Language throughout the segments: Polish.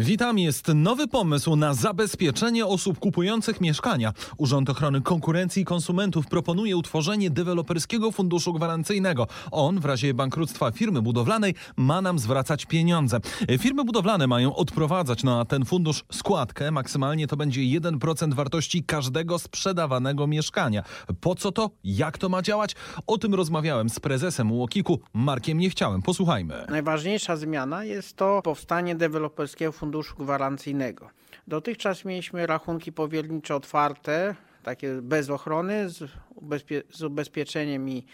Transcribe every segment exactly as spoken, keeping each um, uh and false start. Witam, jest nowy pomysł na zabezpieczenie osób kupujących mieszkania. Urząd Ochrony Konkurencji i Konsumentów proponuje utworzenie deweloperskiego funduszu gwarancyjnego. On w razie bankructwa firmy budowlanej ma nam zwracać pieniądze. Firmy budowlane mają odprowadzać na ten fundusz składkę. Maksymalnie to będzie jeden procent wartości każdego sprzedawanego mieszkania. Po co to? Jak to ma działać? O tym rozmawiałem z prezesem UOKiK-u Markiem Niechciałem. Posłuchajmy. Najważniejsza zmiana jest to powstanie deweloperskiego funduszu Funduszu Gwarancyjnego. Dotychczas mieliśmy rachunki powiernicze otwarte, takie bez ochrony, z, ubezpie- z ubezpieczeniem i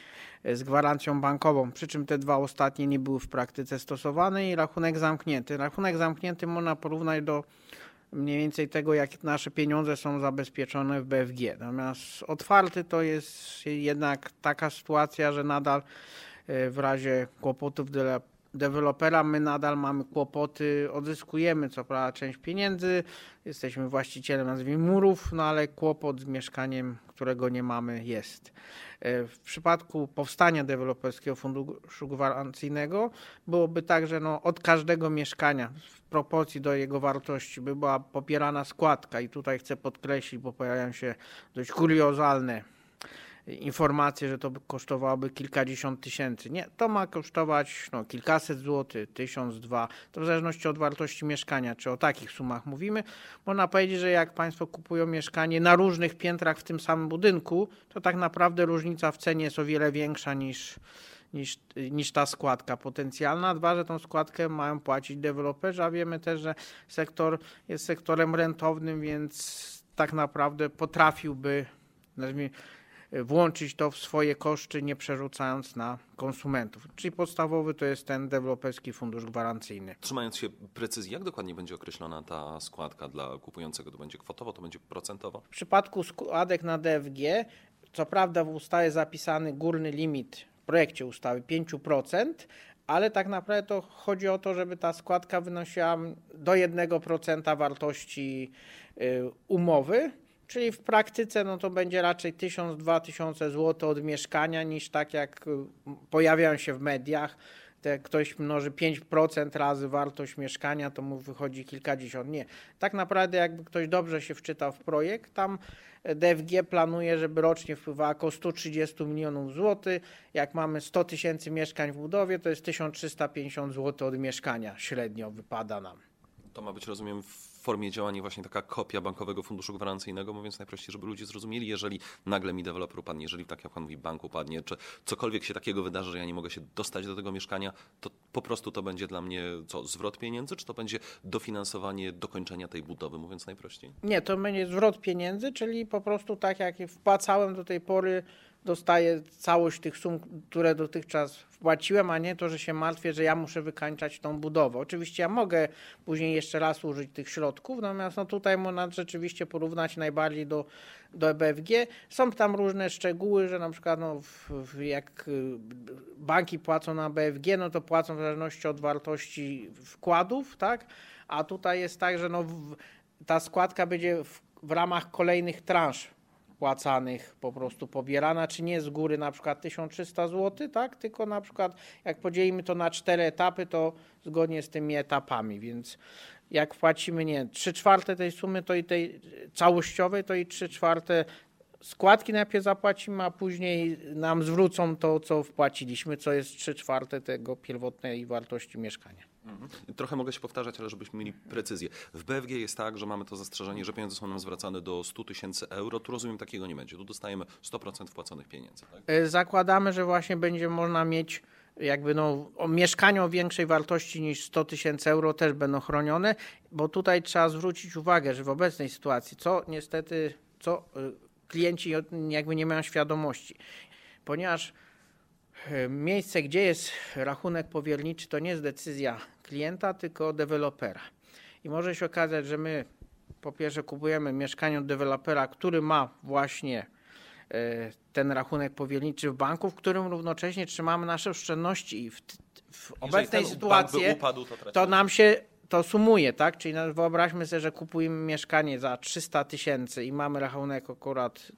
z gwarancją bankową, przy czym te dwa ostatnie nie były w praktyce stosowane, i rachunek zamknięty. Rachunek zamknięty można porównać do mniej więcej tego, jak nasze pieniądze są zabezpieczone w B F G. Natomiast otwarty to jest jednak taka sytuacja, że nadal w razie kłopotów dla dewelopera my nadal mamy kłopoty, odzyskujemy co prawda część pieniędzy, jesteśmy właścicielem, nazwijmy, murów, no ale kłopot z mieszkaniem, którego nie mamy, jest. W przypadku powstania deweloperskiego funduszu gwarancyjnego byłoby tak, że no od każdego mieszkania w proporcji do jego wartości by była popierana składka, i tutaj chcę podkreślić, bo pojawiają się dość kuriozalne informacje, że to kosztowałoby kilkadziesiąt tysięcy. Nie, to ma kosztować no, kilkaset złotych, tysiąc, dwa. To w zależności od wartości mieszkania, czy o takich sumach mówimy. Można powiedzieć, że jak Państwo kupują mieszkanie na różnych piętrach w tym samym budynku, to tak naprawdę różnica w cenie jest o wiele większa niż, niż, niż ta składka potencjalna. Dwa, że tą składkę mają płacić deweloperzy, a wiemy też, że sektor jest sektorem rentownym, więc tak naprawdę potrafiłby, nazwijmy, włączyć to w swoje koszty, nie przerzucając na konsumentów. Czyli podstawowy to jest ten deweloperski fundusz gwarancyjny. Trzymając się precyzji, jak dokładnie będzie określona ta składka dla kupującego? To będzie kwotowo, to będzie procentowo? W przypadku składek na D F G, co prawda w ustawie zapisany górny limit, w projekcie ustawy pięć procent, ale tak naprawdę to chodzi o to, żeby ta składka wynosiła do jeden procent wartości umowy. Czyli w praktyce no to będzie raczej tysiąc do dwóch tysięcy zł od mieszkania, niż tak jak pojawiają się w mediach, te ktoś mnoży pięć procent razy wartość mieszkania, to mu wychodzi kilkadziesiąt. Nie. Tak naprawdę jakby ktoś dobrze się wczytał w projekt, tam D F G planuje, żeby rocznie wpływała około sto trzydzieści milionów złotych. Jak mamy sto tysięcy mieszkań w budowie, to jest tysiąc trzysta pięćdziesiąt złotych od mieszkania średnio wypada nam. To ma być, rozumiem, w formie działania właśnie taka kopia Bankowego Funduszu Gwarancyjnego, mówiąc najprościej, żeby ludzie zrozumieli, jeżeli nagle mi deweloper upadnie, jeżeli, tak jak Pan mówi, bank upadnie, czy cokolwiek się takiego wydarzy, że ja nie mogę się dostać do tego mieszkania, to po prostu to będzie dla mnie co, zwrot pieniędzy, czy to będzie dofinansowanie dokończenia tej budowy, mówiąc najprościej? Nie, to będzie zwrot pieniędzy, czyli po prostu tak jak wpłacałem do tej pory, dostaję całość tych sum, które dotychczas wpłaciłem, a nie to, że się martwię, że ja muszę wykańczać tą budowę. Oczywiście ja mogę później jeszcze raz użyć tych środków, natomiast no tutaj można rzeczywiście porównać najbardziej do, do B F G. Są tam różne szczegóły, że na przykład no, w, w, jak banki płacą na B F G, no to płacą w zależności od wartości wkładów, tak? A tutaj jest tak, że no, w, ta składka będzie w, w ramach kolejnych transz płacanych po prostu pobierana, czy nie z góry na przykład tysiąc trzysta złotych, tak? Tylko na przykład jak podzielimy to na cztery etapy, to zgodnie z tymi etapami, więc jak wpłacimy, nie, trzy czwarte tej sumy, to i tej całościowej, to i trzy czwarte składki najpierw zapłacimy, a później nam zwrócą to, co wpłaciliśmy, co jest trzy czwarte tego pierwotnej wartości mieszkania. Trochę mogę się powtarzać, ale żebyśmy mieli precyzję. W B F G jest tak, że mamy to zastrzeżenie, że pieniądze są nam zwracane do stu tysięcy euro. Tu, rozumiem, takiego nie będzie. Tu dostajemy sto procent wpłaconych pieniędzy. Tak? Zakładamy, że właśnie będzie można mieć jakby no, mieszkanie o większej wartości niż sto tysięcy euro też będą chronione, bo tutaj trzeba zwrócić uwagę, że w obecnej sytuacji, co niestety, co klienci jakby nie mają świadomości, ponieważ miejsce, gdzie jest rachunek powierniczy, to nie jest decyzja klienta, tylko dewelopera. I może się okazać, że my po pierwsze kupujemy mieszkanie od dewelopera, który ma właśnie ten rachunek powierniczy w banku, w którym równocześnie trzymamy nasze oszczędności, i w, w obecnej sytuacji to, to nam się to sumuje, tak? Czyli no, wyobraźmy sobie, że kupujemy mieszkanie za trzysta tysięcy i mamy rachunek akurat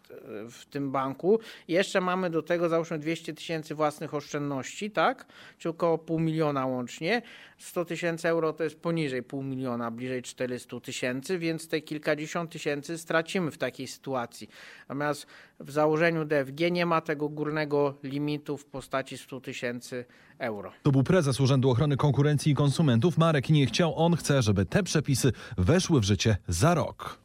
w tym banku. I jeszcze mamy do tego załóżmy dwieście tysięcy własnych oszczędności, tak? Czyli około pół miliona łącznie. sto tysięcy euro to jest poniżej pół miliona, bliżej czterysta tysięcy, więc te kilkadziesiąt tysięcy stracimy w takiej sytuacji. Natomiast w założeniu D F G nie ma tego górnego limitu w postaci sto tysięcy euro. To był prezes Urzędu Ochrony Konkurencji i Konsumentów Marek Niechciał. On chce, żeby te przepisy weszły w życie za rok.